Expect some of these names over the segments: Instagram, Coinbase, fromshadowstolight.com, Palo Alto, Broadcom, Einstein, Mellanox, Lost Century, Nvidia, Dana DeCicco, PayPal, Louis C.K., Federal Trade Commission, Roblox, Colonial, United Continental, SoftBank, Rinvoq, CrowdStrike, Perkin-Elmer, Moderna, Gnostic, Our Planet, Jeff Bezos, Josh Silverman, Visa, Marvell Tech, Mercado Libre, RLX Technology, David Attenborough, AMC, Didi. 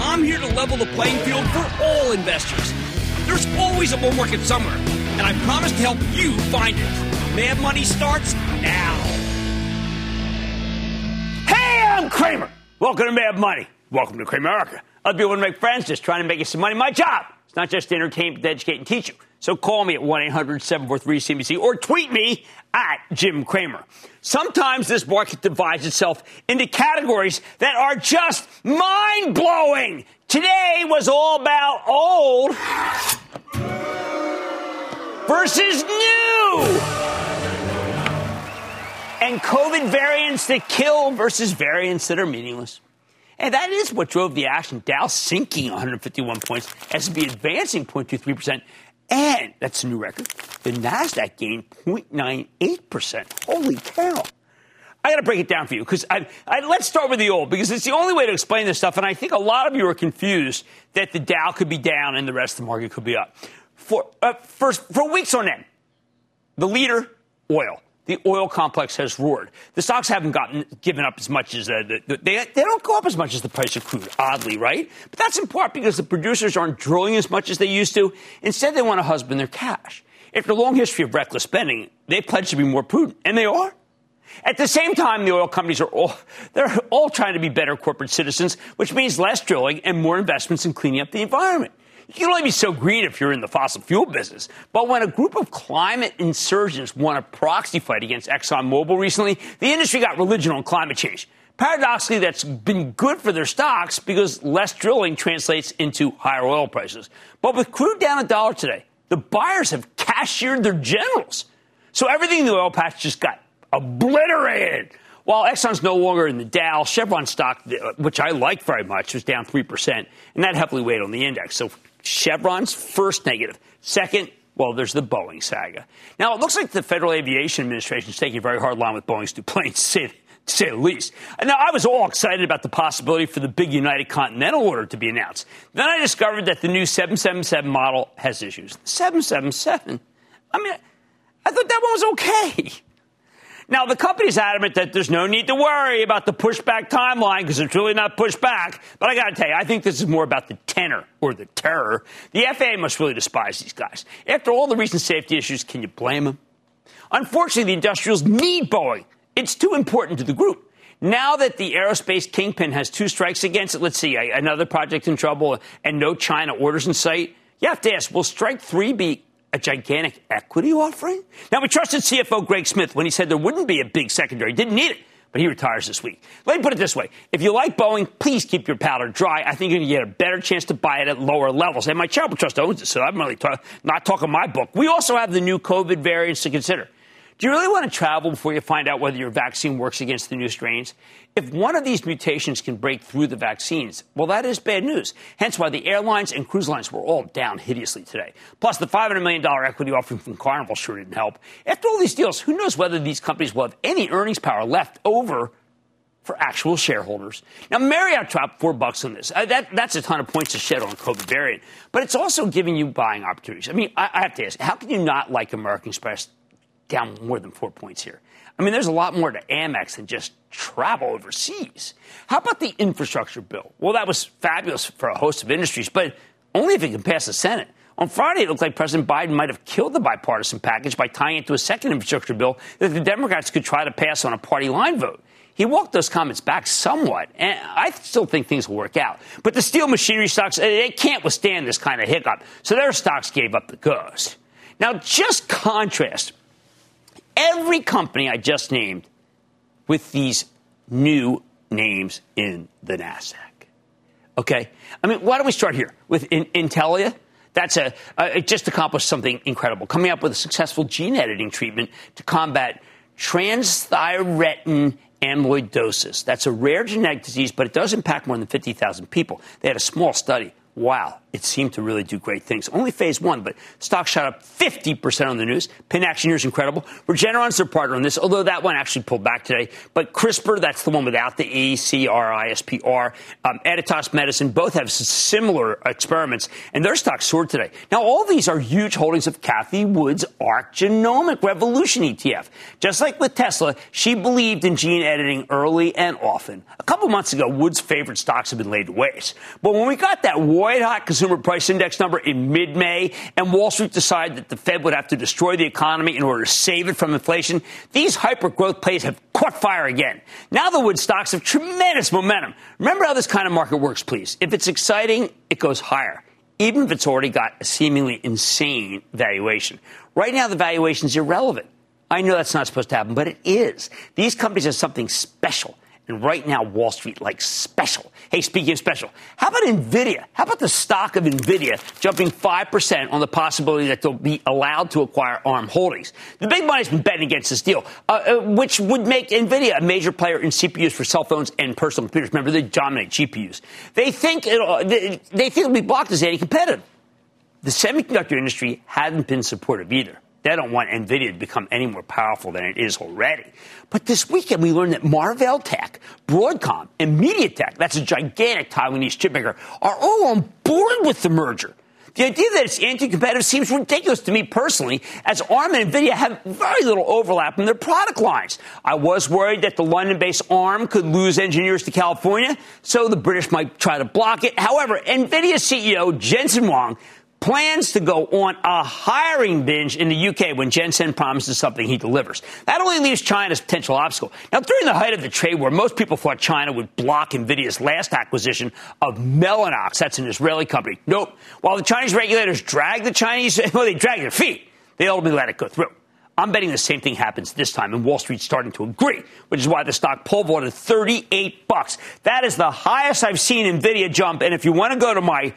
I'm here to level the playing field for all investors. There's always a bull market somewhere, and I promise to help you find it. Mad Money starts now. Hey, I'm Cramer. Welcome to Mad Money. Welcome to Cramerica. Other people want to make friends, just trying to make you some money. My job is not just to entertain, but to educate and teach you. So call me at 1-800-743-CNBC or tweet me at Jim Cramer. Sometimes this market divides itself into categories that are just mind-blowing. Today was all about old versus new. And COVID variants that kill versus variants that are meaningless. And that is what drove the action. Dow sinking 151 points, S&P advancing 0.23%. And that's a new record. The Nasdaq gained 0.98%. Holy cow. I got to break it down for you because let's start with the old because it's the only way to explain this stuff. And I think a lot of you are confused that the Dow could be down and the rest of the market could be up. For weeks on end, the leader, oil. The oil complex has roared. The stocks haven't given up as much as they don't go up as much as the price of crude, oddly, right? But that's in part because the producers aren't drilling as much as they used to. Instead, they want to husband their cash. After a long history of reckless spending, they pledge to be more prudent, and they are. At the same time, the oil companies are all trying to be better corporate citizens, which means less drilling and more investments in cleaning up the environment. You can only be so green if you're in the fossil fuel business. But when a group of climate insurgents won a proxy fight against ExxonMobil recently, the industry got religion on climate change. Paradoxically, that's been good for their stocks because less drilling translates into higher oil prices. But with crude down $1 today, the buyers have cashiered their generals. So everything in the oil patch just got obliterated. While Exxon's no longer in the Dow, Chevron stock, which I like very much, was down 3%, and that heavily weighed on the index. So Chevron's first negative. Second, well, there's the Boeing saga. Now, it looks like the Federal Aviation Administration is taking a very hard line with Boeing's two planes, to say the least. Now, I was all excited about the possibility for the big United Continental order to be announced. Then I discovered that the new 777 model has issues. 777? I mean, I thought that one was okay. Now, the company's adamant that there's no need to worry about the pushback timeline because it's really not pushed back. But I got to tell you, I think this is more about the tenor or the terror. The FAA must really despise these guys. After all the recent safety issues, can you blame them? Unfortunately, the industrials need Boeing. It's too important to the group. Now that the aerospace kingpin has two strikes against it, let's see, another project in trouble and no China orders in sight, you have to ask, will strike three be a gigantic equity offering? Now, we trusted CFO Greg Smith when he said there wouldn't be a big secondary. Didn't need it, but he retires this week. Let me put it this way. If you like Boeing, please keep your powder dry. I think you're going to get a better chance to buy it at lower levels. And my charitable trust owns it, so I'm really not talking my book. We also have the new COVID variants to consider. Do you really want to travel before you find out whether your vaccine works against the new strains? If one of these mutations can break through the vaccines, well, that is bad news. Hence why the airlines and cruise lines were all down hideously today. Plus, the $500 million equity offering from Carnival sure didn't help. After all these deals, who knows whether these companies will have any earnings power left over for actual shareholders. Now, Marriott dropped $4 on this. That's a ton of points to shed on COVID variant. But it's also giving you buying opportunities. I mean, I have to ask, how can you not like American Express down more than 4 points here? I mean, there's a lot more to Amex than just travel overseas. How about the infrastructure bill? Well, that was fabulous for a host of industries, but only if it can pass the Senate. On Friday, it looked like President Biden might have killed the bipartisan package by tying it to a second infrastructure bill that the Democrats could try to pass on a party line vote. He walked those comments back somewhat, and I still think things will work out. But the steel machinery stocks, they can't withstand this kind of hiccup, so their stocks gave up the ghost. Now, just contrast every company I just named with these new names in the NASDAQ. Okay? I mean, why don't we start here with Intellia? That's it just accomplished something incredible, coming up with a successful gene editing treatment to combat transthyretin amyloidosis. That's a rare genetic disease, but it does impact more than 50,000 people. They had a small study. Wow, it seemed to really do great things. Only phase one, but stock shot up 50% on the news. Pin action here is incredible. Regeneron's their partner on this, although that one actually pulled back today. But CRISPR, that's the one without the E, C-R-I-S-P-R. Editas Medicine, both have similar experiments, and their stock soared today. Now, all these are huge holdings of Cathie Wood's ARC Genomic Revolution ETF. Just like with Tesla, she believed in gene editing early and often. A couple months ago, Wood's favorite stocks have been laid to waste. But when we got that white-hot consumer price index number in mid-May, and Wall Street decided that the Fed would have to destroy the economy in order to save it from inflation, these hyper-growth plays have caught fire again. Now the wood stocks have tremendous momentum. Remember how this kind of market works, please. If it's exciting, it goes higher, even if it's already got a seemingly insane valuation. Right now, the valuation is irrelevant. I know that's not supposed to happen, but it is. These companies have something special. And right now, Wall Street likes special. Hey, speaking of special, how about Nvidia? How about the stock of Nvidia jumping 5% on the possibility that they'll be allowed to acquire ARM holdings? The big money's been betting against this deal, which would make Nvidia a major player in CPUs for cell phones and personal computers. Remember, they dominate GPUs. They think it'll be blocked as anti-competitive. The semiconductor industry hasn't been supportive either. They don't want NVIDIA to become any more powerful than it is already. But this weekend, we learned that Marvell Tech, Broadcom, and MediaTek, that's a gigantic Taiwanese chipmaker, are all on board with the merger. The idea that it's anti-competitive seems ridiculous to me personally, as ARM and NVIDIA have very little overlap in their product lines. I was worried that the London-based ARM could lose engineers to California, so the British might try to block it. However, NVIDIA CEO Jensen Huang plans to go on a hiring binge in the UK when Jensen promises something he delivers. That only leaves China as a potential obstacle. Now, during the height of the trade war, most people thought China would block NVIDIA's last acquisition of Mellanox. That's an Israeli company. Nope. While the Chinese regulators drag the Chinese, well, they drag their feet, they ultimately let it go through. I'm betting the same thing happens this time, and Wall Street's starting to agree, which is why the stock pole-vaulted $38. That is the highest I've seen NVIDIA jump, and if you want to go to my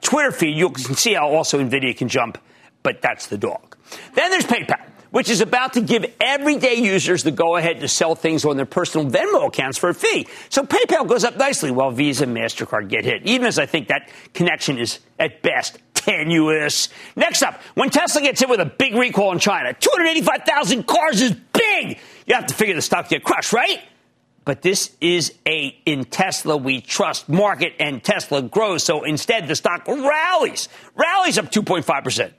Twitter feed, you can see how also NVIDIA can jump, but that's the dog. Then there's PayPal, which is about to give everyday users the go-ahead to sell things on their personal Venmo accounts for a fee. So PayPal goes up nicely while Visa and MasterCard get hit, even as I think that connection is, at best, tenuous. Next up, when Tesla gets hit with a big recall in China, 285,000 cars is big! You have to figure the stock get crushed, right? But this is a in Tesla we trust market, and Tesla grows. So instead, the stock rallies up 2.5%.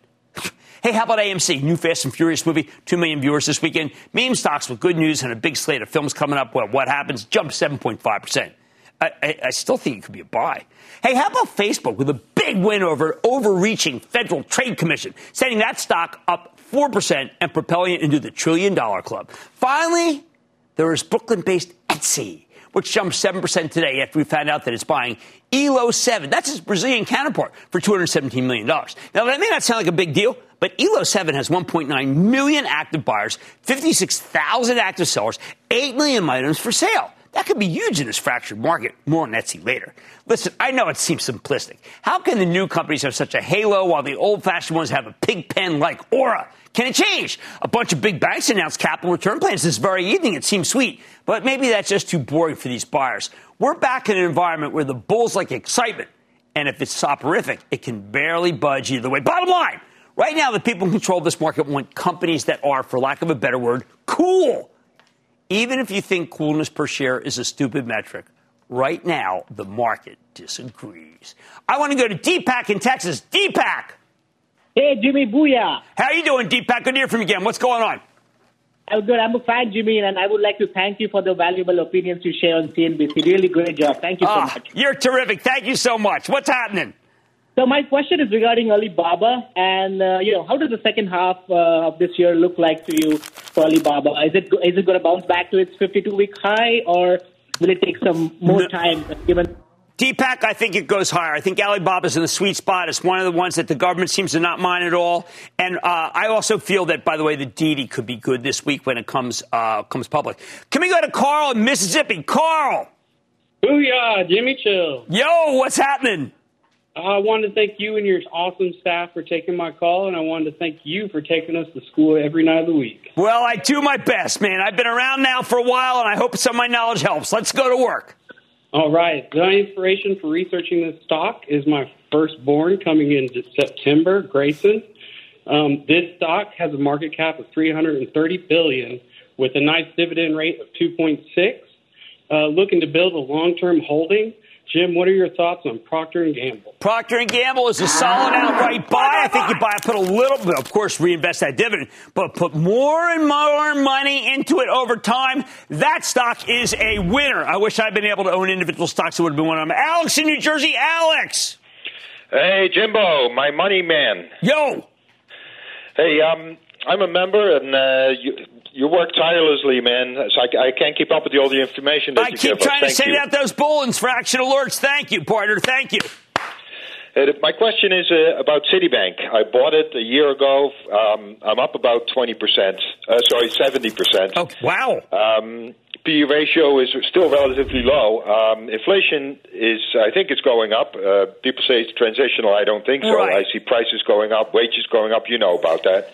Hey, how about AMC? New Fast and Furious movie, 2 million viewers this weekend. Meme stocks with good news and a big slate of films coming up. Well, what happens? Jump 7.5%. I still think it could be a buy. Hey, how about Facebook with a big win over overreaching Federal Trade Commission, sending that stock up 4% and propelling it into the trillion-dollar club. Finally, there is Brooklyn-based Etsy, which jumped 7% today after we found out that it's buying Elo7. That's its Brazilian counterpart for $217 million. Now, that may not sound like a big deal, but Elo7 has 1.9 million active buyers, 56,000 active sellers, 8 million items for sale. That could be huge in this fractured market. More on Etsy later. Listen, I know it seems simplistic. How can the new companies have such a halo while the old-fashioned ones have a pig pen-like aura? Can it change? A bunch of big banks announced capital return plans this very evening. It seems sweet, but maybe that's just too boring for these buyers. We're back in an environment where the bulls like excitement, and if it's soporific, it can barely budge either way. Bottom line, right now the people who control this market want companies that are, for lack of a better word, cool. Even if you think coolness per share is a stupid metric, right now the market disagrees. I want to go to Deepak in Texas. Deepak! Hey, Jimmy, booyah! How are you doing, Deepak? Good to hear from you again. What's going on? I'm good. I'm fine, Jimmy, and I would like to thank you for the valuable opinions you share on CNBC. Really great job. Thank you so much. You're terrific. Thank you so much. What's happening? So my question is regarding Alibaba, and how does the second half of this year look like to you for Alibaba? Is it going to bounce back to its 52-week high, or will it take some more time given? Deepak, I think it goes higher. I think Alibaba's in the sweet spot. It's one of the ones that the government seems to not mind at all. And I also feel that, by the way, the Didi could be good this week when it comes public. Can we go to Carl in Mississippi? Carl! Booyah, Jimmy Chill. Yo, what's happening? I wanted to thank you and your awesome staff for taking my call, and I wanted to thank you for taking us to school every night of the week. Well, I do my best, man. I've been around now for a while, and I hope some of my knowledge helps. Let's go to work. All right. My inspiration for researching this stock is my firstborn coming in September, Grayson. This stock has a market cap of $330 billion with a nice dividend rate of 2.6. Looking to build a long-term holding. Jim, what are your thoughts on Procter & Gamble? Procter & Gamble is a solid outright buy. I think you buy, put a little bit, of course, reinvest that dividend, but put more and more money into it over time. That stock is a winner. I wish I'd been able to own individual stocks. It would have been one of them. Alex in New Jersey. Alex. Hey, Jimbo, my money man. Yo. Hey, I'm a member, and you work tirelessly, man. So I can't keep up with all the information that you give us. I keep trying to send out those bulletins for action alerts. Thank you, partner. Thank you. My question is about Citibank. I bought it a year ago. I'm up about 20%. 70%. Oh, wow. P/E ratio is still relatively low. Inflation is, I think, it's going up. People say it's transitional. I don't think so. Right. I see prices going up, wages going up. You know about that.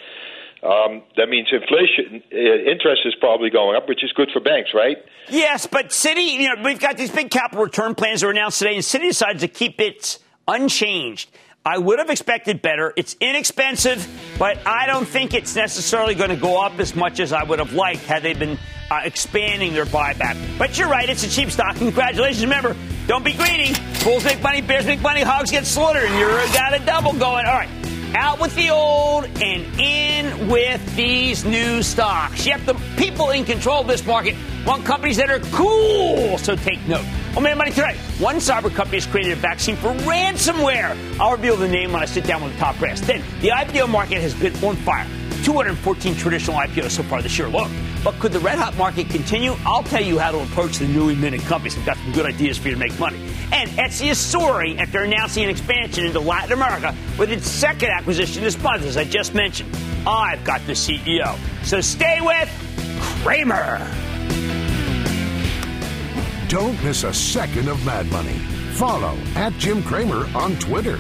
That means inflation, interest is probably going up, which is good for banks, right? Yes, but Citi, we've got these big capital return plans that were announced today, and Citi decides to keep it unchanged. I would have expected better. It's inexpensive, but I don't think it's necessarily going to go up as much as I would have liked had they been expanding their buyback. But you're right, it's a cheap stock. Congratulations. Remember, don't be greedy. Bulls make money, bears make money, hogs get slaughtered, and you're got a double going. All right. Out with the old and in with these new stocks. Yep, the people in control of this market want companies that are cool, so take note. On Mad Money tonight, one cyber company has created a vaccine for ransomware. I'll reveal the name when I sit down with the top brass. Then, the IPO market has been on fire. 214 traditional IPOs so far this year alone. But could the red-hot market continue? I'll tell you how to approach the newly minted companies. I've got some good ideas for you to make money. And Etsy is soaring after announcing an expansion into Latin America with its second acquisition this month, as I just mentioned. I've got the CEO. So stay with Cramer. Don't miss a second of Mad Money. Follow @JimCramer on Twitter.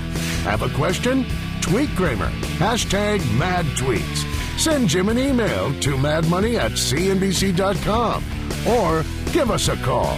Have a question? Tweet Cramer. #MadTweets. Send Jim an email to madmoney@cnbc.com or give us a call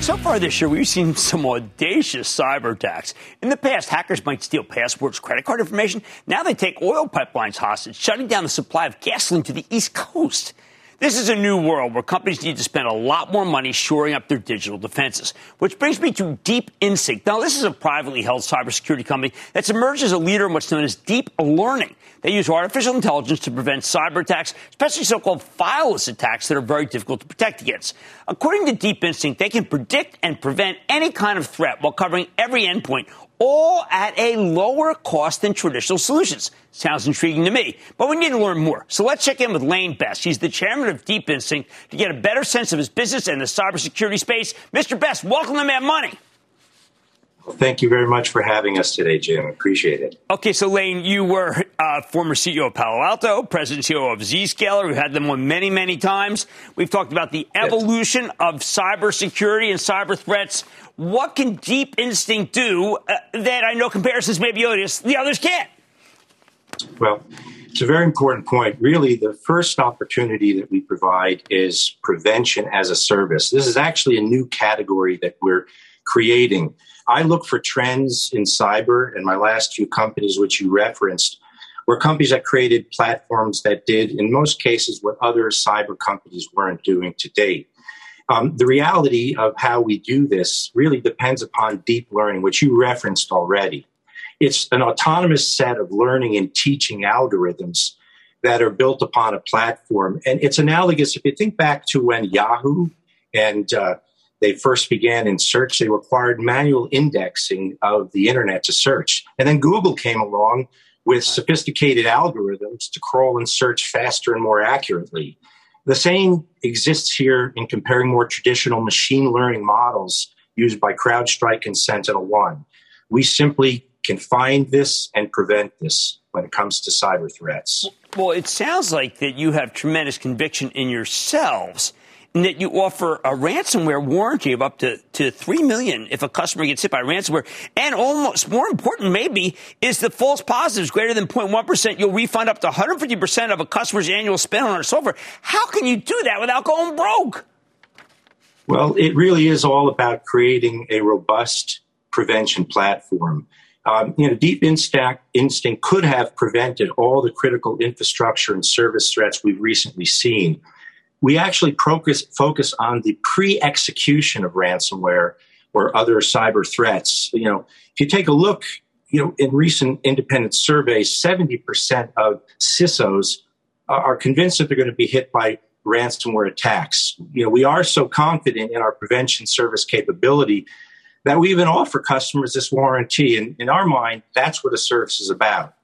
So far this year, we've seen some audacious cyber attacks. In the past, hackers might steal passwords, credit card information. Now they take oil pipelines hostage, shutting down the supply of gasoline to the East Coast. This is a new world where companies need to spend a lot more money shoring up their digital defenses, which brings me to Deep Instinct. Now, this is a privately held cybersecurity company that's emerged as a leader in what's known as deep learning. They use artificial intelligence to prevent cyber attacks, especially so-called fileless attacks that are very difficult to protect against. According to Deep Instinct, they can predict and prevent any kind of threat while covering every endpoint, all at a lower cost than traditional solutions. Sounds intriguing to me, but we need to learn more. So let's check in with Lane Best. He's the chairman of Deep Instinct to get a better sense of his business and the cybersecurity space. Mr. Best, welcome to Mad Money. Well, thank you very much for having us today, Jim. Appreciate it. Okay, so Lane, you were former CEO of Palo Alto, president and CEO of Zscaler. We've had them on many, many times. We've talked about the evolution of cybersecurity and cyber threats. What can Deep Instinct do that I know comparisons may be odious, the others can't? Well, it's a very important point. Really, the first opportunity that we provide is prevention as a service. This is actually a new category that we're creating. I look for trends in cyber, and my last two companies, which you referenced, were companies that created platforms that did, in most cases, what other cyber companies weren't doing to date. The reality of how we do this really depends upon deep learning, which you referenced already. It's an autonomous set of learning and teaching algorithms that are built upon a platform. And it's analogous, if you think back to when Yahoo and they first began in search, they required manual indexing of the internet to search. And then Google came along with sophisticated algorithms to crawl and search faster and more accurately. The same exists here in comparing more traditional machine learning models used by CrowdStrike and Sentinel One. We simply can find this and prevent this when it comes to cyber threats. Well, it sounds like that you have tremendous conviction in yourselves, and that you offer a ransomware warranty of up to $3 million if a customer gets hit by ransomware. And almost more important, maybe, is the false positives greater than 0.1%. You'll refund up to 150% of a customer's annual spend on our software. How can you do that without going broke? Well, it really is all about creating a robust prevention platform. Deep Instinct could have prevented all the critical infrastructure and service threats we've recently seen. We actually focus on the pre-execution of ransomware or other cyber threats. You know, if you take a look, in recent independent surveys, 70% of CISOs are convinced that they're going to be hit by ransomware attacks. You know, we are so confident in our prevention service capability that we even offer customers this warranty. And in our mind, that's what a service is about.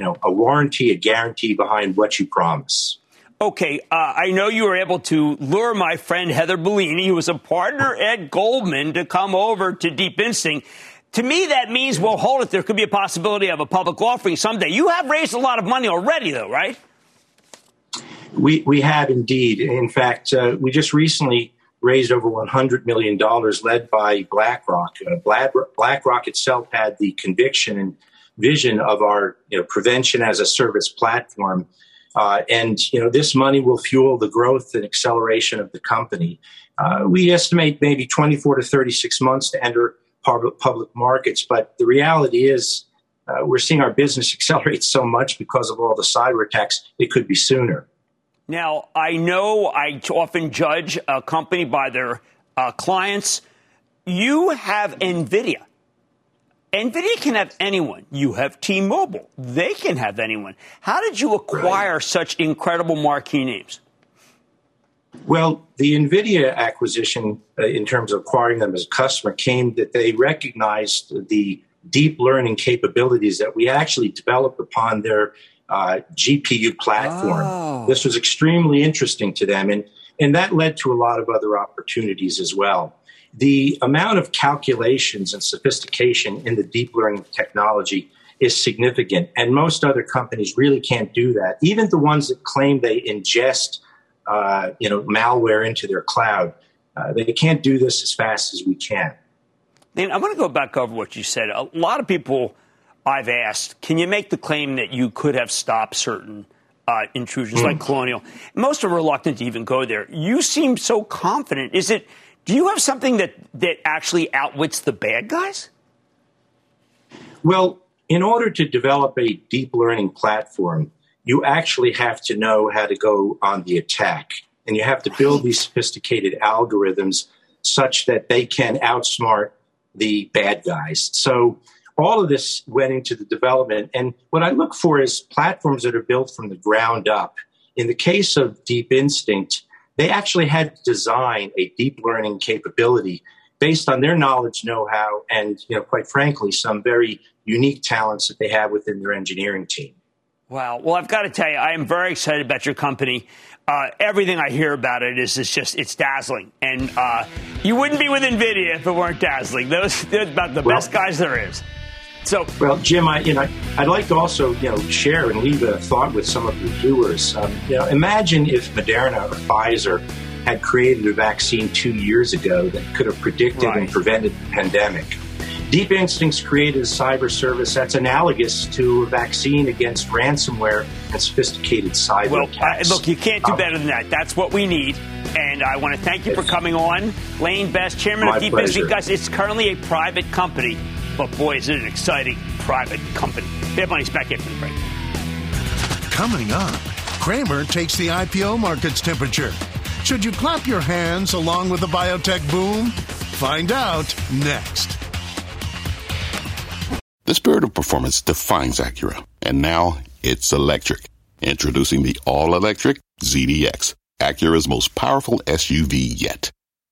A warranty, a guarantee behind what you promise. Okay, I know you were able to lure my friend Heather Bellini, who was a partner at Goldman, to come over to Deep Instinct. To me, that means, well, hold it, there could be a possibility of a public offering someday. You have raised a lot of money already, though, right? We have indeed. In fact, we just recently raised over $100 million led by BlackRock. BlackRock itself had the conviction and vision of our prevention as a service platform. And this money will fuel the growth and acceleration of the company. We estimate maybe 24 to 36 months to enter public markets. But the reality is we're seeing our business accelerate so much because of all the cyber attacks, it could be sooner. Now, I know I often judge a company by their clients. You have Nvidia. Nvidia can have anyone. You have T-Mobile. They can have anyone. How did you acquire such incredible marquee names? Well, the Nvidia acquisition, in terms of acquiring them as a customer, came that they recognized the deep learning capabilities that we actually developed upon their GPU platform. Oh. This was extremely interesting to them, and that led to a lot of other opportunities as well. The amount of calculations and sophistication in the deep learning technology is significant, and most other companies really can't do that. Even the ones that claim they ingest malware into their cloud, they can't do this as fast as we can. And I want to go back over what you said. A lot of people I've asked, can you make the claim that you could have stopped certain intrusions like Colonial? Most are reluctant to even go there. You seem so confident. Is it? Do you have something that actually outwits the bad guys? Well, in order to develop a deep learning platform, you actually have to know how to go on the attack. And you have to build these sophisticated algorithms such that they can outsmart the bad guys. So all of this went into the development. And what I look for is platforms that are built from the ground up. In the case of Deep Instinct, they actually had to design a deep learning capability based on their knowledge, know-how, and, quite frankly, some very unique talents that they have within their engineering team. Wow. Well, I've got to tell you, I am very excited about your company. Everything I hear about it is dazzling. And you wouldn't be with NVIDIA if it weren't dazzling. They're about the best guys there is. Well, Jim, I'd like to also, share and leave a thought with some of your viewers. Imagine if Moderna or Pfizer had created a vaccine 2 years ago that could have predicted and prevented the pandemic. Deep Instinct's created a cyber service that's analogous to a vaccine against ransomware and sophisticated cyber attacks. Look, you can't do better than that. That's what we need. And I want to thank you for coming on. Lane Best, chairman of Deep Instinct. Guys, it's currently a private company. But boy, is it an exciting private company. Mad Money's back after the break. Coming up, Cramer takes the IPO market's temperature. Should you clap your hands along with the biotech boom? Find out next. The spirit of performance defines Acura. And now it's electric. Introducing the all-electric ZDX, Acura's most powerful SUV yet.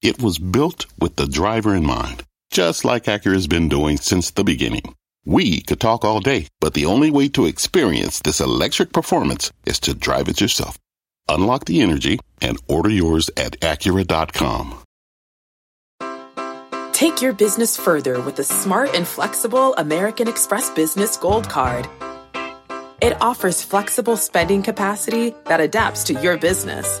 It was built with the driver in mind, just like Acura's been doing since the beginning. We could talk all day, but the only way to experience this electric performance is to drive it yourself. Unlock the energy and order yours at Acura.com. Take your business further with the smart and flexible American Express Business Gold Card. It offers flexible spending capacity that adapts to your business.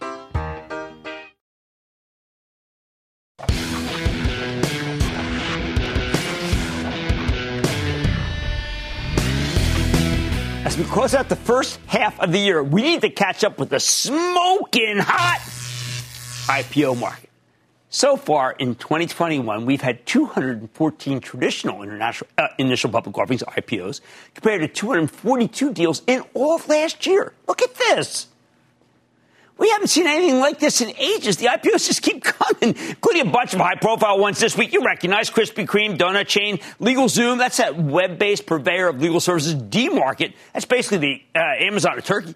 As we close out the first half of the year, we need to catch up with the smoking hot IPO market. So far in 2021, we've had 214 traditional initial public offerings, IPOs, compared to 242 deals in all of last year. Look at this. We haven't seen anything like this in ages. The IPOs just keep coming, including a bunch of high-profile ones this week. You recognize Krispy Kreme, donut chain, LegalZoom. That's that web-based purveyor of legal services, D-Market. That's basically the Amazon of Turkey.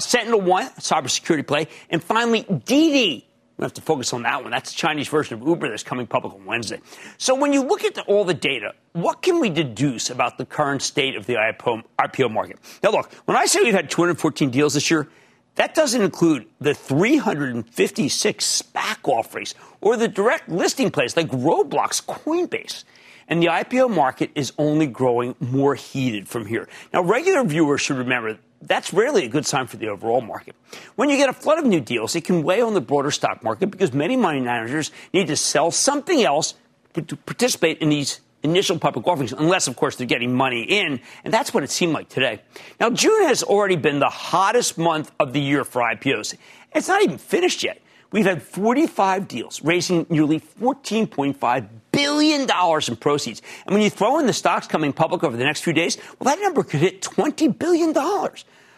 Sentinel One, cybersecurity play. And finally, Didi, We have to focus on that one. That's the Chinese version of Uber that's coming public on Wednesday. So when you look at all the data, what can we deduce about the current state of the IPO market? Now, look, when I say we've had 214 deals this year, that doesn't include the 356 SPAC offerings or the direct listing plays like Roblox, Coinbase. And the IPO market is only growing more heated from here. Now, regular viewers should remember that's rarely a good sign for the overall market. When you get a flood of new deals, it can weigh on the broader stock market because many money managers need to sell something else to participate in these initial public offerings, unless, of course, they're getting money in. And that's what it seemed like today. Now, June has already been the hottest month of the year for IPOs. It's not even finished yet. We've had 45 deals raising nearly $14.5 billion in proceeds. And when you throw in the stocks coming public over the next few days, well, that number could hit $20 billion.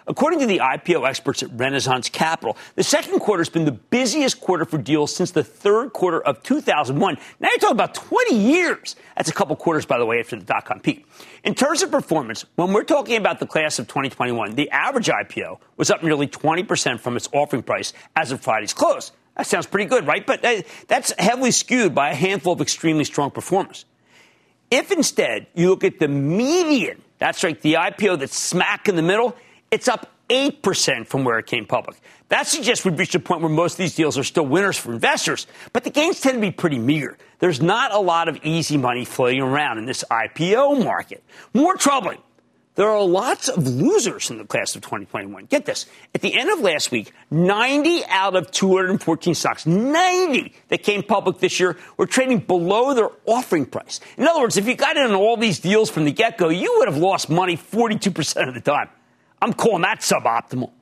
According to the IPO experts at Renaissance Capital, the second quarter has been the busiest quarter for deals since the third quarter of 2001. Now you're talking about 20 years. That's a couple quarters, by the way, after the dot-com peak. In terms of performance, when we're talking about the class of 2021, the average IPO was up nearly 20% from its offering price as of Friday's close. That sounds pretty good, right? But that's heavily skewed by a handful of extremely strong performers. If instead you look at the median, that's right, the IPO that's smack in the middle, it's up 8% from where it came public. That suggests we've reached a point where most of these deals are still winners for investors, but the gains tend to be pretty meager. There's not a lot of easy money floating around in this IPO market. More troubling, there are lots of losers in the class of 2021. Get this. At the end of last week, 90 out of 214 stocks, 90 that came public this year, were trading below their offering price. In other words, if you got in on all these deals from the get-go, you would have lost money 42% of the time. I'm calling that suboptimal.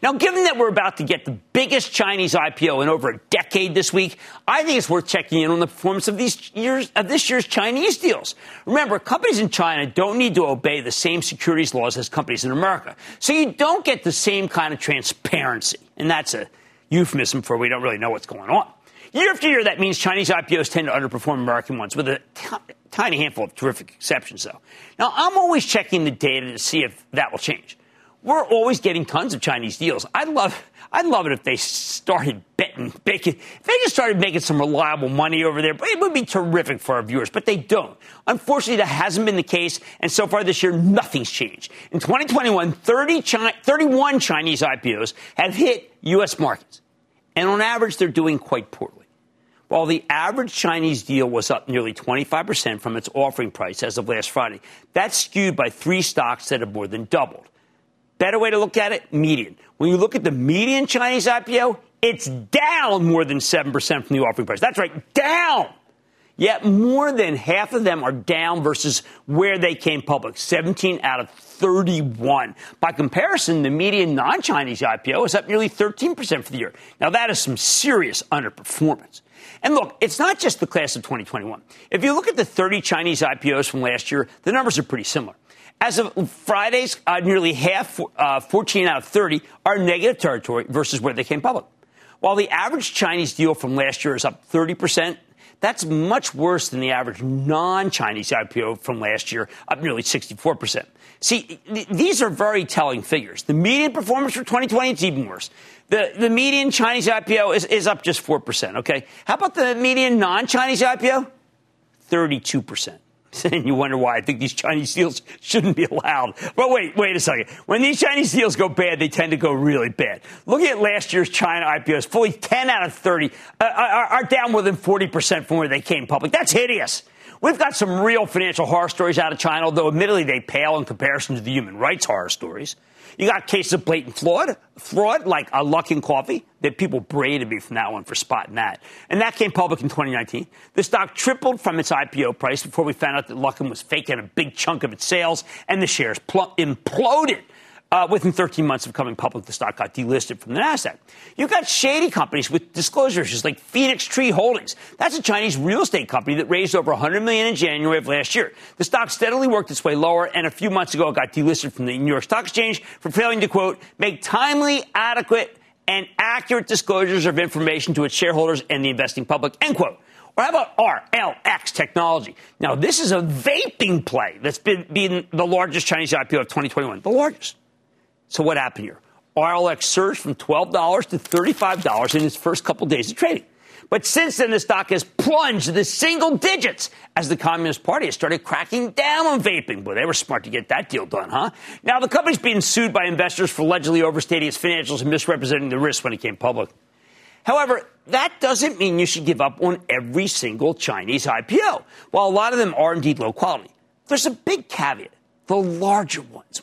Now, given that we're about to get the biggest Chinese IPO in over a decade this week, I think it's worth checking in on the performance of this year's Chinese deals. Remember, companies in China don't need to obey the same securities laws as companies in America, so you don't get the same kind of transparency. And that's a euphemism for we don't really know what's going on. Year after year, that means Chinese IPOs tend to underperform American ones, with a tiny handful of terrific exceptions, though. Now, I'm always checking the data to see if that will change. We're always getting tons of Chinese deals. I'd love it if they started making some reliable money over there. It would be terrific for our viewers, but they don't. Unfortunately, that hasn't been the case, and so far this year, nothing's changed. In 2021, 31 Chinese IPOs have hit U.S. markets, and on average, they're doing quite poorly. While the average Chinese deal was up nearly 25% from its offering price as of last Friday, that's skewed by three stocks that have more than doubled. Better way to look at it, median. When you look at the median Chinese IPO, it's down more than 7% from the offering price. That's right, down. Yet more than half of them are down versus where they came public, 17 out of 31. By comparison, the median non-Chinese IPO is up nearly 13% for the year. Now, that is some serious underperformance. And look, it's not just the class of 2021. If you look at the 30 Chinese IPOs from last year, the numbers are pretty similar. As of Friday's, nearly half, 14 out of 30, are in negative territory versus where they came public. While the average Chinese deal from last year is up 30%, that's much worse than the average non-Chinese IPO from last year, up nearly 64%. See, these are very telling figures. The median performance for 2020 is even worse. The median Chinese IPO is up just 4%, okay? How about the median non-Chinese IPO? 32%. And you wonder why I think these Chinese deals shouldn't be allowed. But wait a second. When these Chinese deals go bad, they tend to go really bad. Looking at last year's China IPOs, fully 10 out of 30 are down more than 40% from where they came public. That's hideous. We've got some real financial horror stories out of China, although admittedly they pale in comparison to the human rights horror stories. You got cases of blatant fraud like Luckin Coffee. That people braided me from that one for spotting that. And that came public in 2019. The stock tripled from its IPO price before we found out that Luckin was faking a big chunk of its sales, and the shares imploded. Within 13 months of coming public, the stock got delisted from the NASDAQ. You've got shady companies with disclosure issues like Phoenix Tree Holdings. That's a Chinese real estate company that raised over $100 million in January of last year. The stock steadily worked its way lower, and a few months ago it got delisted from the New York Stock Exchange for failing to, quote, make timely, adequate, and accurate disclosures of information to its shareholders and the investing public, end quote. Or how about RLX Technology? Now, this is a vaping play that's been the largest Chinese IPO of 2021, the largest. So what happened here? RLX surged from $12 to $35 in its first couple days of trading. But since then, the stock has plunged to the single digits as the Communist Party has started cracking down on vaping. Boy, they were smart to get that deal done, huh? Now, the company's being sued by investors for allegedly overstating its financials and misrepresenting the risk when it came public. However, that doesn't mean you should give up on every single Chinese IPO. While a lot of them are indeed low quality, there's a big caveat. The larger ones,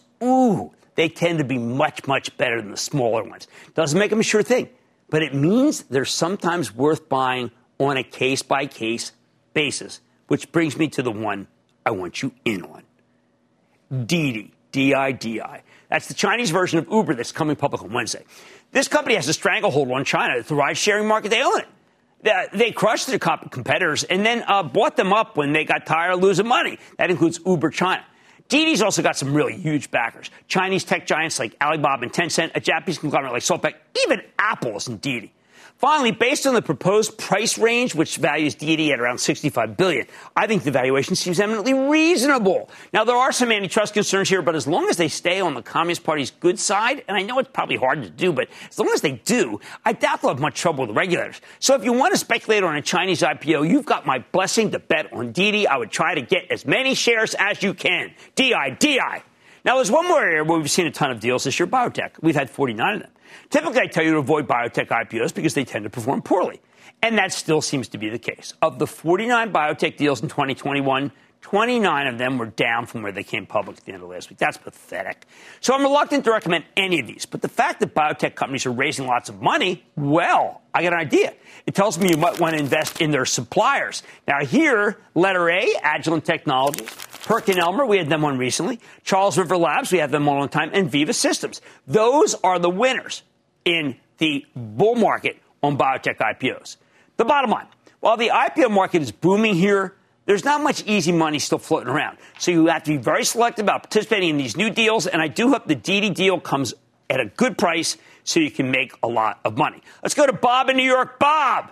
they tend to be much, much better than the smaller ones. Doesn't make them a sure thing. But it means they're sometimes worth buying on a case-by-case basis, which brings me to the one I want you in on. Didi, D-I-D-I. That's the Chinese version of Uber that's coming public on Wednesday. This company has a stranglehold on China. It's the ride-sharing market. They own it. They crushed their competitors and then bought them up when they got tired of losing money. That includes Uber China. Didi's also got some really huge backers. Chinese tech giants like Alibaba and Tencent, a Japanese conglomerate like SoftBank, even Apple is in Didi. Finally, based on the proposed price range, which values Didi at around $65 billion, I think the valuation seems eminently reasonable. Now, there are some antitrust concerns here, but as long as they stay on the Communist Party's good side, and I know it's probably hard to do, but as long as they do, I doubt they'll have much trouble with the regulators. So if you want to speculate on a Chinese IPO, you've got my blessing to bet on Didi. I would try to get as many shares as you can. D-I-D-I. Now, there's one more area where we've seen a ton of deals this year, biotech. We've had 49 of them. Typically, I tell you to avoid biotech IPOs because they tend to perform poorly. And that still seems to be the case. Of the 49 biotech deals in 2021, 29 of them were down from where they came public at the end of last week. That's pathetic. So I'm reluctant to recommend any of these. But the fact that biotech companies are raising lots of money, well, I got an idea. It tells me you might want to invest in their suppliers. Now here, letter A, Agilent Technologies. Perkin-Elmer, we had them on recently. Charles River Labs, we have them on time. And Viva Systems. Those are the winners in the bull market on biotech IPOs. The bottom line, while the IPO market is booming here, there's not much easy money still floating around. So you have to be very selective about participating in these new deals. And I do hope the Didi deal comes at a good price so you can make a lot of money. Let's go to Bob in New York. Bob!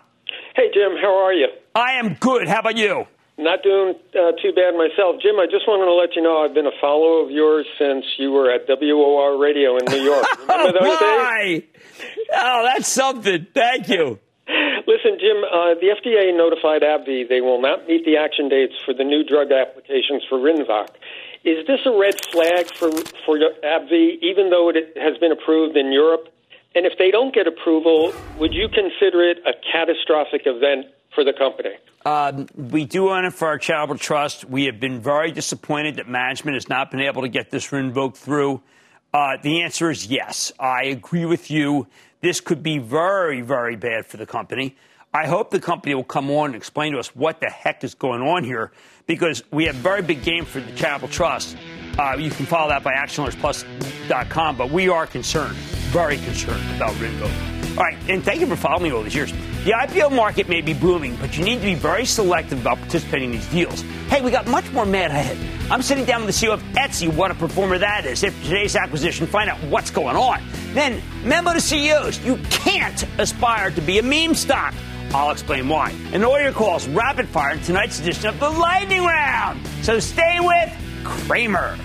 Hey, Jim. How are you? I am good. How about you? Not doing too bad myself. Jim, I just wanted to let you know I've been a follower of yours since you were at WOR Radio in New York. Remember those days? Oh, that's something. Thank you. Listen, Jim, the FDA notified AbbVie they will not meet the action dates for the new drug applications for Rinvoq. Is this a red flag for AbbVie, even though it has been approved in Europe? And if they don't get approval, would you consider it a catastrophic event for the company? We do own it for our charitable trust. We have been very disappointed that management has not been able to get this Rinvoq through. The answer is yes. I agree with you. This could be very, very bad for the company. I hope the company will come on and explain to us what the heck is going on here, because we have very big game for the charitable trust. You can follow that by actionlearnsplus.com, but we are concerned, very concerned about Rinvoq. All right, and thank you for following me all these years. The IPO market may be booming, but you need to be very selective about participating in these deals. Hey, we got much more mad ahead. I'm sitting down with the CEO of Etsy, what a performer that is. After today's acquisition, find out what's going on. Then, memo to CEOs, you can't aspire to be a meme stock. I'll explain why. And all your calls rapid fire in tonight's edition of the Lightning Round. So stay with Cramer.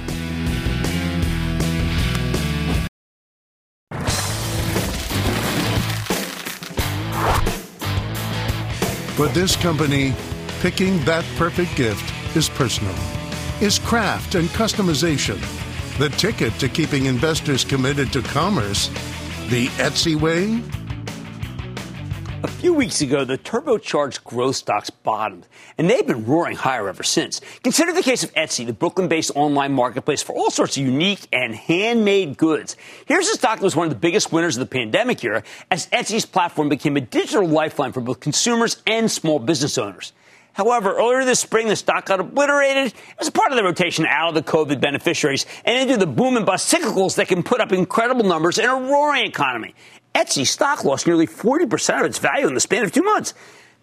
For this company, picking that perfect gift is personal, is craft and customization, the ticket to keeping investors committed to commerce, the Etsy way. A few weeks ago, the turbocharged growth stocks bottomed, and they've been roaring higher ever since. Consider the case of Etsy, the Brooklyn-based online marketplace for all sorts of unique and handmade goods. Here's a stock that was one of the biggest winners of the pandemic era, as Etsy's platform became a digital lifeline for both consumers and small business owners. However, earlier this spring, the stock got obliterated as a part of the rotation out of the COVID beneficiaries and into the boom and bust cyclicals that can put up incredible numbers in a roaring economy. Etsy stock lost nearly 40% of its value in the span of 2 months.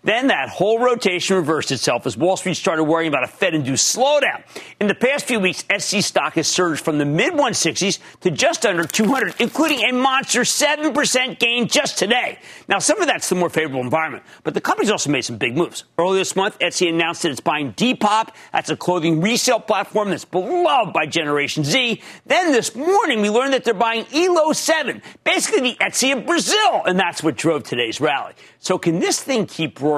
Then that whole rotation reversed itself as Wall Street started worrying about a Fed-induced slowdown. In the past few weeks, Etsy stock has surged from the mid-160s to just under 200, including a monster 7% gain just today. Now, some of that's the more favorable environment, but the company's also made some big moves. Earlier this month, Etsy announced that it's buying Depop. That's a clothing resale platform that's beloved by Generation Z. Then this morning, we learned that they're buying Elo7, basically the Etsy of Brazil, and that's what drove today's rally. So can this thing keep rolling?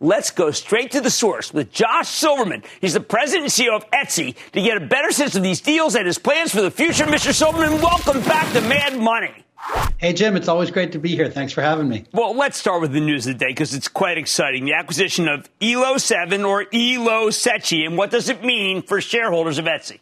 Let's go straight to the source with Josh Silverman. He's the president and CEO of Etsy to get a better sense of these deals and his plans for the future. Mr. Silverman, welcome back to Mad Money. Hey, Jim, it's always great to be here. Thanks for having me. Well, let's start with the news of the day because it's quite exciting. The acquisition of Elo7 or Elo7, and what does it mean for shareholders of Etsy?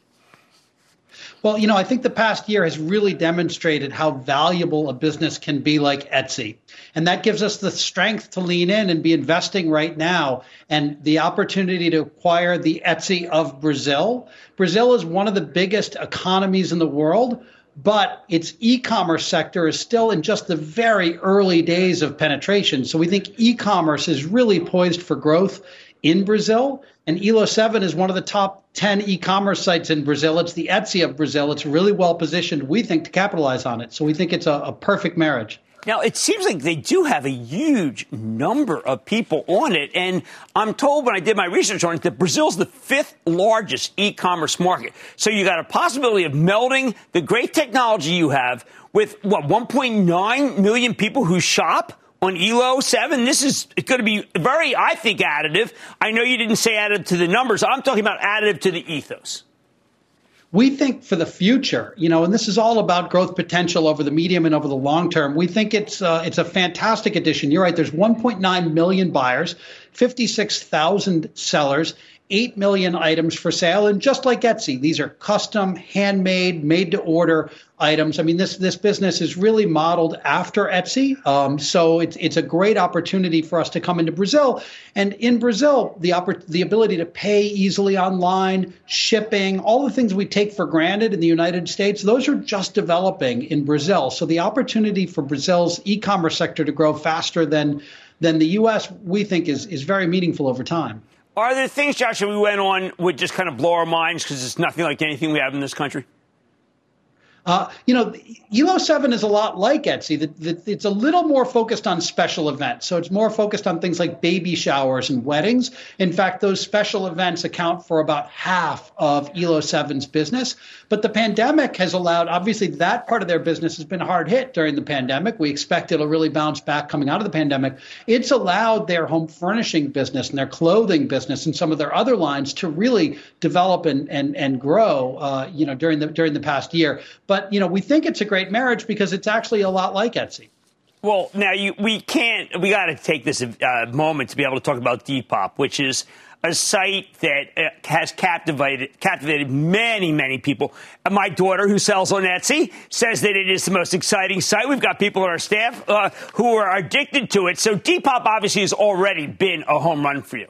Well, you know, I think the past year has really demonstrated how valuable a business can be like Etsy. And that gives us the strength to lean in and be investing right now. And the opportunity to acquire the Etsy of Brazil. Brazil is one of the biggest economies in the world, but its e-commerce sector is still in just the very early days of penetration. So we think e-commerce is really poised for growth in Brazil. And Elo7 is one of the top 10 e-commerce sites in Brazil. It's the Etsy of Brazil. It's really well positioned, we think, to capitalize on it. So we think it's a perfect marriage. Now, it seems like they do have a huge number of people on it. And I'm told when I did my research on it that Brazil's the fifth largest e-commerce market. So you got a possibility of melding the great technology you have with, what, 1.9 million people who shop on Elo7. This is going to be very, I think, additive. I know you didn't say additive to the numbers. I'm talking about additive to the ethos. We think for the future, you know, and this is all about growth potential over the medium and over the long term. We think it's a fantastic addition. You're right. There's 1.9 million buyers, 56,000 sellers, 8 million items for sale. And just like Etsy, these are custom, handmade, made-to-order items. I mean, this business is really modeled after Etsy. So it's a great opportunity for us to come into Brazil. And in Brazil, the ability to pay easily online, shipping, all the things we take for granted in the United States, those are just developing in Brazil. So the opportunity for Brazil's e-commerce sector to grow faster than the U.S., we think is very meaningful over time. Are there things, Josh, that we went on would just kind of blow our minds because it's nothing like anything we have in this country? You know, Elo7 is a lot like Etsy. It's a little more focused on special events. So it's more focused on things like baby showers and weddings. In fact, those special events account for about half of Elo7's business. But the pandemic has allowed, obviously, that part of their business has been hard hit during the pandemic. We expect it'll really bounce back coming out of the pandemic. It's allowed their home furnishing business and their clothing business and some of their other lines to really develop and grow, you know, during the past year. But, you know, we think it's a great marriage because it's actually a lot like Etsy. Well, now, we got to take this moment to be able to talk about Depop, which is a site that has captivated many, many people. And my daughter, who sells on Etsy, says that it is the most exciting site. We've got people on our staff who are addicted to it. So Depop obviously has already been a home run for you.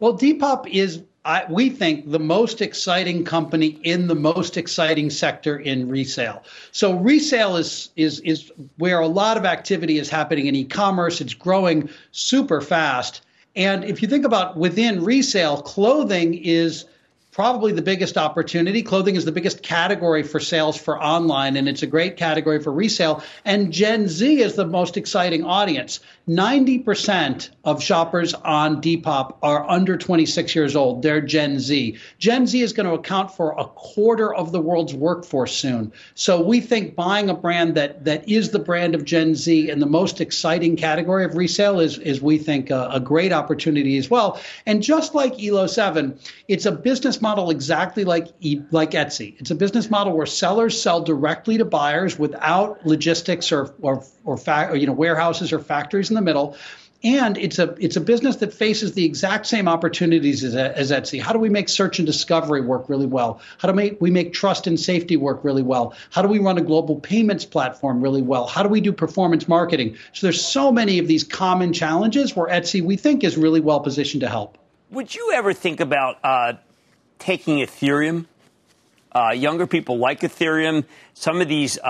Well, Depop is, we think, the most exciting company in the most exciting sector in resale. So resale is where a lot of activity is happening in e-commerce. It's growing super fast. And if you think about within resale, clothing is probably the biggest opportunity. Clothing is the biggest category for sales for online, and it's a great category for resale. And Gen Z is the most exciting audience. 90% of shoppers on Depop are under 26 years old. They're Gen Z. Gen Z is going to account for a quarter of the world's workforce soon. So we think buying a brand that is the brand of Gen Z and the most exciting category of resale is we think, a great opportunity as well. And just like Elo7, it's a business model exactly like Etsy. It's a business model where sellers sell directly to buyers without logistics or you know, warehouses or factories in the middle. And it's a business that faces the exact same opportunities as Etsy. How do we make search and discovery work really well? How do we make trust and safety work really well? How do we run a global payments platform really well? How do we do performance marketing? So there's so many of these common challenges where Etsy, we think, is really well positioned to help. Would you ever think about taking Ethereum? Younger people like Ethereum. Some of these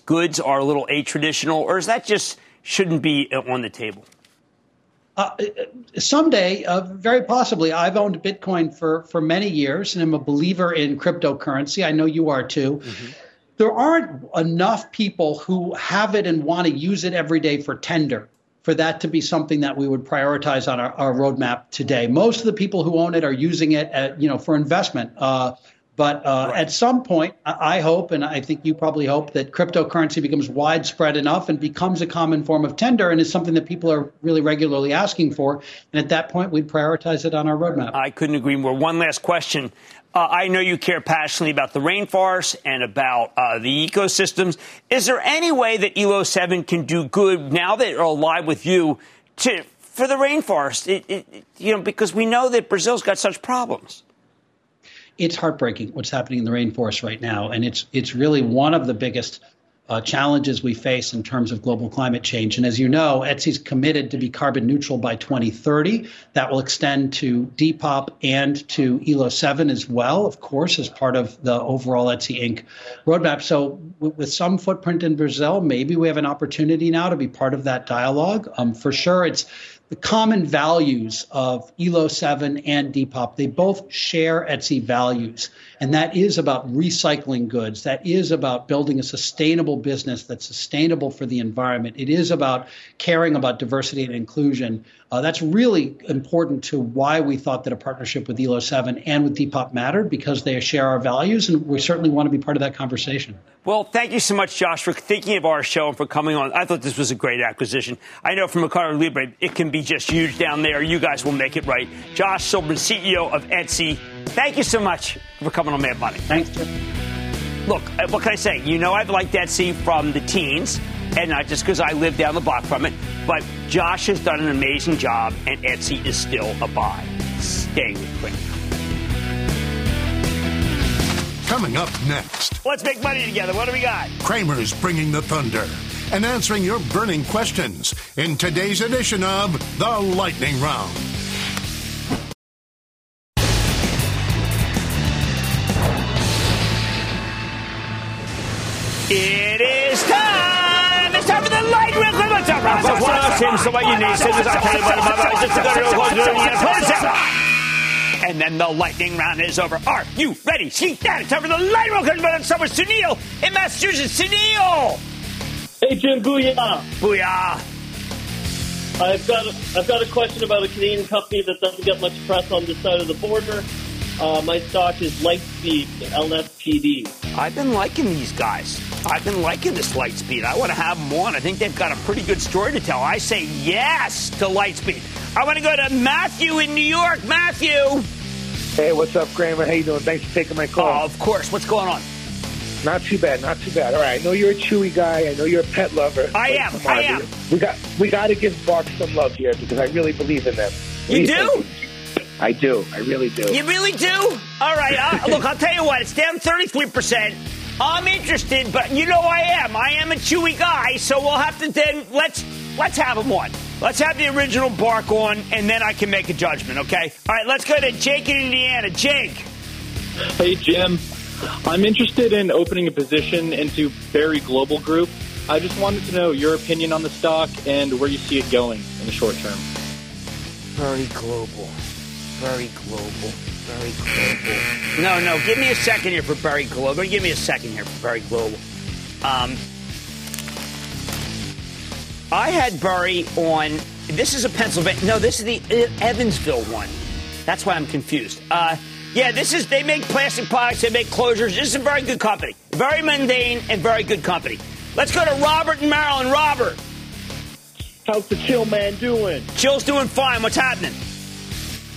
goods are a little atraditional, or is that just shouldn't be on the table? Someday, very possibly. I've owned Bitcoin for many years, and I'm a believer in cryptocurrency. I know you are too. Mm-hmm. There aren't enough people who have it and want to use it every day for tender for that to be something that we would prioritize on our roadmap today. Most of the people who own it are using it at, for investment. But at some point, I hope, and I think you probably hope, that cryptocurrency becomes widespread enough and becomes a common form of tender and is something that people are really regularly asking for. And at that point, we'd prioritize it on our roadmap. I couldn't agree more. One last question. I know you care passionately about the rainforest and about the ecosystems. Is there any way that Elo7 can do good now that you're alive with you for the rainforest? Because we know that Brazil's got such problems. It's heartbreaking what's happening in the rainforest right now, and it's really one of the biggest challenges we face in terms of global climate change. And as you know, Etsy's committed to be carbon neutral by 2030. That will extend to Depop and to Elo7 as well, of course, as part of the overall Etsy Inc. roadmap. So with some footprint in Brazil, maybe we have an opportunity now to be part of that dialogue. For sure, it's the common values of Elo7 and Depop. They both share Etsy values, and that is about recycling goods. That is about building a sustainable business that's sustainable for the environment. It is about caring about diversity and inclusion. That's really important to why we thought that a partnership with Elo7 and with Depop mattered, because they share our values, and we certainly want to be part of that conversation. Well, thank you so much, Josh, for thinking of our show and for coming on. I thought this was a great acquisition. I know from Mercado Libre, it can be just huge down there. You guys will make it right. Josh Silverman, CEO of Etsy, thank you so much for coming on Mad Money. Thanks, Jim. Look, what can I say? I've liked Etsy from the teens, and not just because I live down the block from it, but Josh has done an amazing job, and Etsy is still a buy. Stay with Cramer. Coming up next. Let's make money together. What do we got? Cramer's bringing the thunder and answering your burning questions in today's edition of The Lightning Round. It is time! It's time for The Lightning Round! What's up, Rob? What's up, Rob? And then the lightning round is over. Are you ready? See that. It's time for the lightning round. We're going to start with Sunil in Massachusetts. Sunil! Hey, Jim. Booyah. Booyah. I've got a question about a Canadian company that doesn't get much press on this side of the border. My stock is Lightspeed, LSPD. I've been liking these guys. I've been liking this Lightspeed. I want to have them on. I think they've got a pretty good story to tell. I say yes to Lightspeed. I want to go to Matthew in New York. Matthew. Hey, what's up, Cramer? How you doing? Thanks for taking my call. Oh, of course. What's going on? Not too bad. All right. I know you're a Chewy guy. I know you're a pet lover. I am. We got to give Bark some love here because I really believe in them. You do? I do. I really do. You really do? All right. Look, I'll tell you what. It's down 33%. I'm interested, but I am. I am a Chewy guy, so we'll have to then let's have him on. Let's have the original Bark on, and then I can make a judgment, okay? All right, let's go to Jake in Indiana. Jake. Hey, Jim. I'm interested in opening a position into Berry Global Group. I just wanted to know your opinion on the stock and where you see it going in the short term. Berry Global. No, give me a second here for Berry Global. I had Berry on. This is a Pennsylvania. No, this is the Evansville one. That's why I'm confused. They make plastic products. They make closures. This is a very good company. Very mundane and very good company. Let's go to Robert in Maryland. Robert. How's the Chill man doing? Chill's doing fine. What's happening?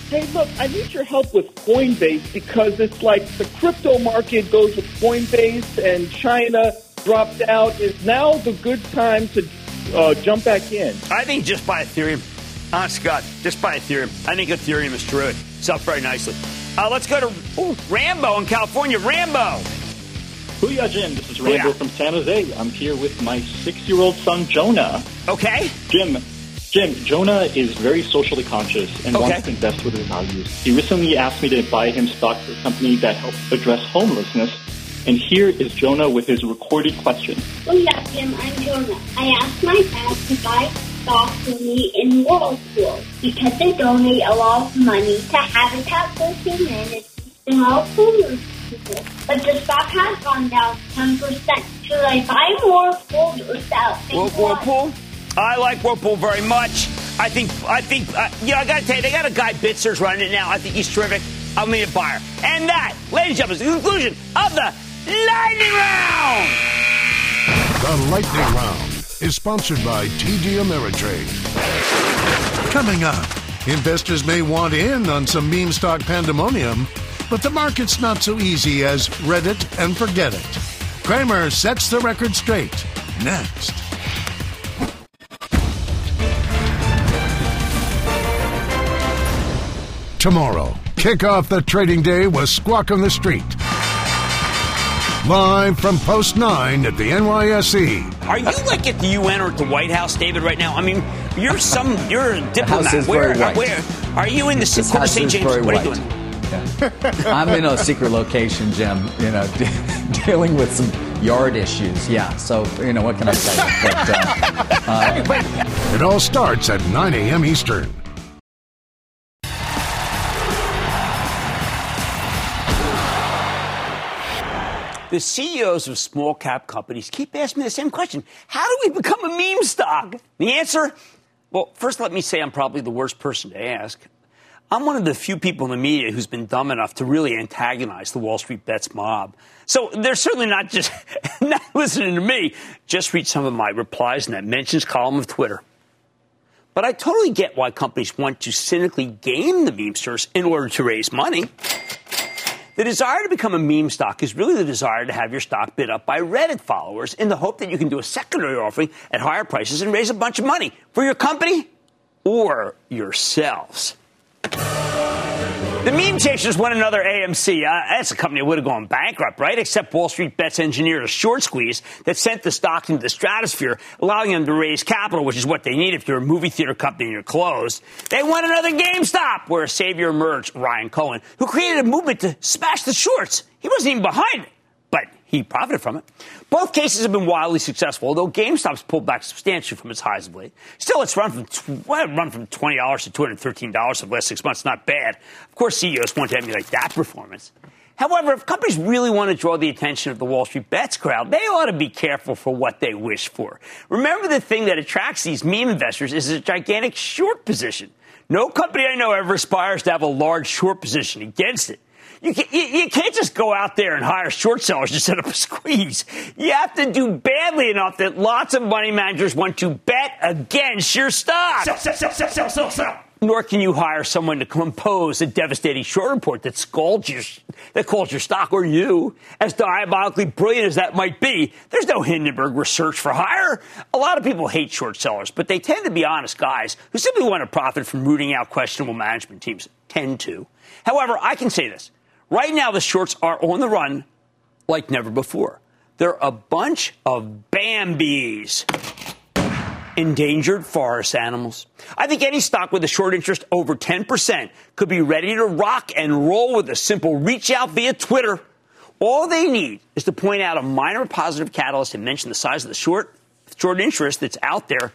Hey, look, I need your help with Coinbase because it's like the crypto market goes with Coinbase and China dropped out. Is now the good time to jump back in? I think just buy Ethereum. Honest to God, just buy Ethereum. I think Ethereum is terrific. It's up very nicely. Let's go to Rambo in California. Rambo. Booyah, Jim. This is Rambo from San Jose. I'm here with my 6-year-old son, Jonah. Okay. Jim, Jonah is very socially conscious and wants to invest with his values. He recently asked me to buy him stock for a company that helps address homelessness. And here is Jonah with his recorded question. Oh, yeah, Jim, I'm Jonah. I asked my dad to buy thoughtfully in world schools because they donate a lot of money to Habitat for Humanity and all homeless people. But the stock has gone down 10%. Should I buy more gold or sell? Whirlpool? I like Whirlpool very much. I got to tell you, they got a guy, Bitzer's running it now. I think he's terrific. I'm a buyer. And that, ladies and gentlemen, is the conclusion of the Lightning Round. The Lightning Round is sponsored by TD Ameritrade. Coming up, investors may want in on some meme stock pandemonium, but the market's not so easy as read it and forget it. Cramer sets the record straight. Next. Tomorrow, kick off the trading day with Squawk on the Street. Live from Post 9 at the NYSE. Are you like at the UN or at the White House, David, right now? I mean, you're a diplomat. Where are you in the Court of St. James? What are you doing? Yeah. I'm in a secret location, Jim, dealing with some yard issues. Yeah, so, what can I say? But it all starts at 9 a.m. Eastern. The CEOs of small-cap companies keep asking me the same question. How do we become a meme stock? The answer? Well, first let me say I'm probably the worst person to ask. I'm one of the few people in the media who's been dumb enough to really antagonize the Wall Street Bets mob. So they're certainly not listening to me. Just read some of my replies in that mentions column of Twitter. But I totally get why companies want to cynically game the memesters in order to raise money. The desire to become a meme stock is really the desire to have your stock bid up by Reddit followers in the hope that you can do a secondary offering at higher prices and raise a bunch of money for your company or yourselves. The meme chasers want another AMC. That's a company that would have gone bankrupt, right? Except Wall Street Bets engineered a short squeeze that sent the stock into the stratosphere, allowing them to raise capital, which is what they need if you're a movie theater company and you're closed. They want another GameStop, where a savior emerged, Ryan Cohen, who created a movement to smash the shorts. He wasn't even behind it, but he profited from it. Both cases have been wildly successful, although GameStop's pulled back substantially from its highs of late. Still, it's run from $20 to $213 in the last 6 months. Not bad. Of course, CEOs want to emulate that performance. However, if companies really want to draw the attention of the Wall Street Bets crowd, they ought to be careful for what they wish for. Remember, the thing that attracts these meme investors is a gigantic short position. No company I know ever aspires to have a large short position against it. You can't just go out there and hire short sellers to set up a squeeze. You have to do badly enough that lots of money managers want to bet against your stock. Sell. Nor can you hire someone to compose a devastating short report that calls your stock or you. As diabolically brilliant as that might be, there's no Hindenburg research for hire. A lot of people hate short sellers, but they tend to be honest guys who simply want to profit from rooting out questionable management teams. Tend to. However, I can say this. Right now, the shorts are on the run like never before. They're a bunch of Bambis, endangered forest animals. I think any stock with a short interest over 10% could be ready to rock and roll with a simple reach out via Twitter. All they need is to point out a minor positive catalyst and mention the size of the short interest that's out there.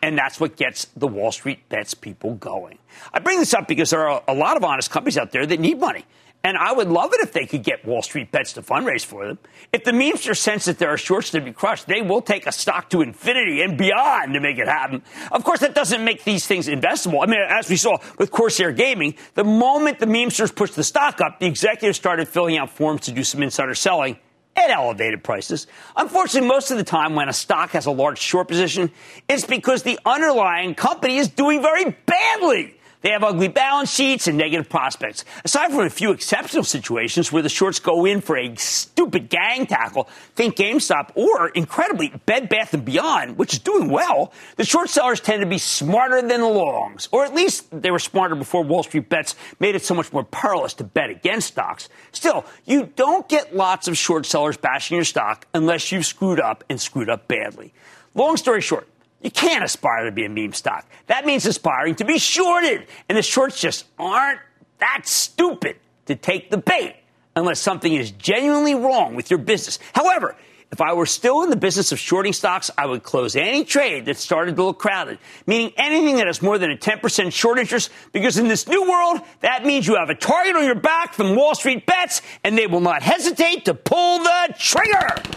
And that's what gets the Wall Street Bets people going. I bring this up because there are a lot of honest companies out there that need money. And I would love it if they could get Wall Street Bets to fundraise for them. If the memester sense that there are shorts to be crushed, they will take a stock to infinity and beyond to make it happen. Of course, that doesn't make these things investable. I mean, as we saw with Corsair Gaming, the moment the memesters pushed the stock up, the executives started filling out forms to do some insider selling at elevated prices. Unfortunately, most of the time when a stock has a large short position, it's because the underlying company is doing very badly. They have ugly balance sheets and negative prospects. Aside from a few exceptional situations where the shorts go in for a stupid gang tackle, think GameStop or, incredibly, Bed Bath & Beyond, which is doing well, the short sellers tend to be smarter than the longs. Or at least they were smarter before Wall Street Bets made it so much more perilous to bet against stocks. Still, you don't get lots of short sellers bashing your stock unless you've screwed up and screwed up badly. Long story short, you can't aspire to be a meme stock. That means aspiring to be shorted. And the shorts just aren't that stupid to take the bait unless something is genuinely wrong with your business. However, If I were still in the business of shorting stocks, I would close any trade that started to look crowded, meaning anything that has more than a 10% short interest, because in this new world, that means you have a target on your back from Wall Street bets, and they will not hesitate to pull the trigger.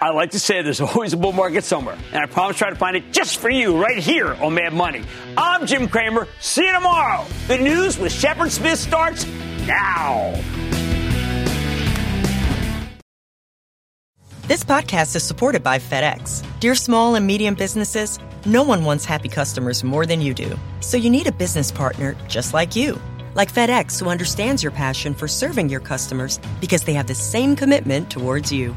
I like to say there's always a bull market somewhere, and I promise to try to find it just for you right here on Mad Money. I'm Jim Cramer. See you tomorrow. The news with Shepard Smith starts now. This podcast is supported by FedEx. Dear small and medium businesses, no one wants happy customers more than you do. So you need a business partner just like you. Like FedEx, who understands your passion for serving your customers because they have the same commitment towards you.